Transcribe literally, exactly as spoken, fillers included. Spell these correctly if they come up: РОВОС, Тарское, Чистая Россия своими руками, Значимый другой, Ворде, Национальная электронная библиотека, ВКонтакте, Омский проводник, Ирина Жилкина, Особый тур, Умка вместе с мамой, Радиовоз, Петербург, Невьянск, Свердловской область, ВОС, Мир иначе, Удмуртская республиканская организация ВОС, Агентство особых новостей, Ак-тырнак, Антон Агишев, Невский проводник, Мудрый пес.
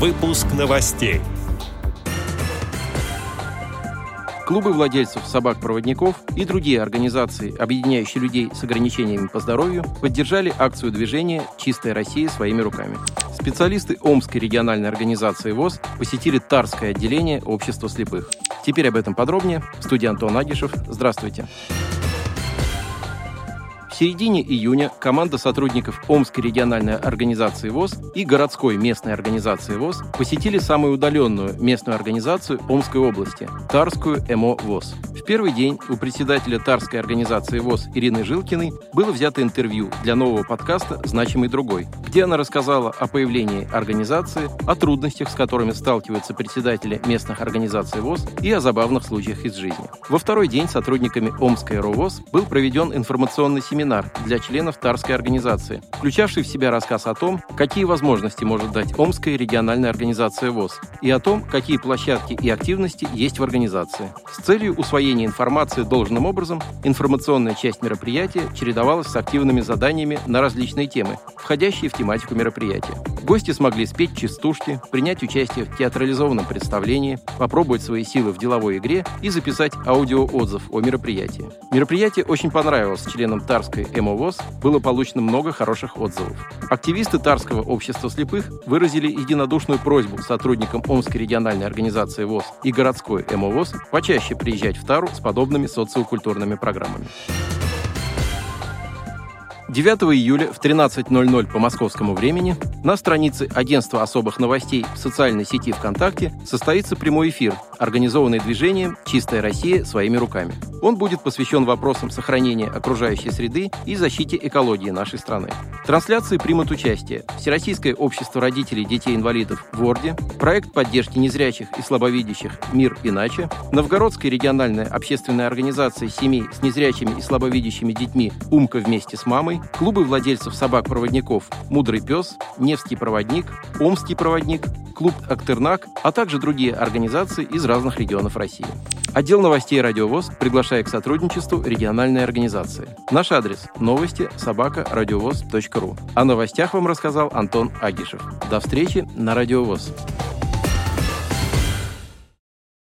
Выпуск новостей. Клубы владельцев собак-проводников и другие организации, объединяющие людей с ограничениями по здоровью, поддержали акцию движения «Чистая Россия своими руками». Специалисты Омской региональной организации ВОС посетили Тарское отделение общества слепых. Теперь об этом подробнее. В студии Антон Агишев. Здравствуйте. В середине июня команда сотрудников Омской региональной организации ВОС и городской местной организации ВОС посетили самую удаленную местную организацию Омской области – Тарскую эм о ВОС. В первый день у председателя Тарской организации ВОС Ирины Жилкиной было взято интервью для нового подкаста «Значимый другой», где она рассказала о появлении организации, о трудностях, с которыми сталкиваются председатели местных организаций ВОС, и о забавных случаях из жизни. Во второй день сотрудниками Омской РОВОС был проведен информационный семинар для членов Тарской организации, включавший в себя рассказ о том, какие возможности может дать Омская региональная организация ВОС, и о том, какие площадки и активности есть в организации. С целью усвоения информации должным образом информационная часть мероприятия чередовалась с активными заданиями на различные темы, входящие в тематику мероприятия. Гости смогли спеть частушки, принять участие в театрализованном представлении, попробовать свои силы в деловой игре и записать аудиоотзыв о мероприятии. Мероприятие очень понравилось членам Тарской эм о ВОС, было получено много хороших отзывов. Активисты Тарского общества слепых выразили единодушную просьбу сотрудникам Омской региональной организации ВОС и городской эм о ВОС почаще приезжать в Тару с подобными социокультурными программами. девятого июля в тринадцать ноль ноль по московскому времени на странице Агентства особых новостей в социальной сети ВКонтакте состоится прямой эфир, организованный движением «Чистая Россия своими руками». Он будет посвящен вопросам сохранения окружающей среды и защите экологии нашей страны. В трансляции примут участие Всероссийское общество родителей детей-инвалидов «Ворде», проект поддержки незрячих и слабовидящих «Мир иначе», Новгородская региональная общественная организация семей с незрячими и слабовидящими детьми «Умка вместе с мамой», клубы владельцев собак-проводников «Мудрый пес», «Невский проводник», «Омский проводник», клуб «Ак-тырнак», а также другие организации из разных регионов России. Отдел новостей «Радиовоз» приглашает к сотрудничеству региональные организации. Наш адрес – новости собака радиовоз точка ру. О новостях вам рассказал Антон Агишев. До встречи на «Радиовоз».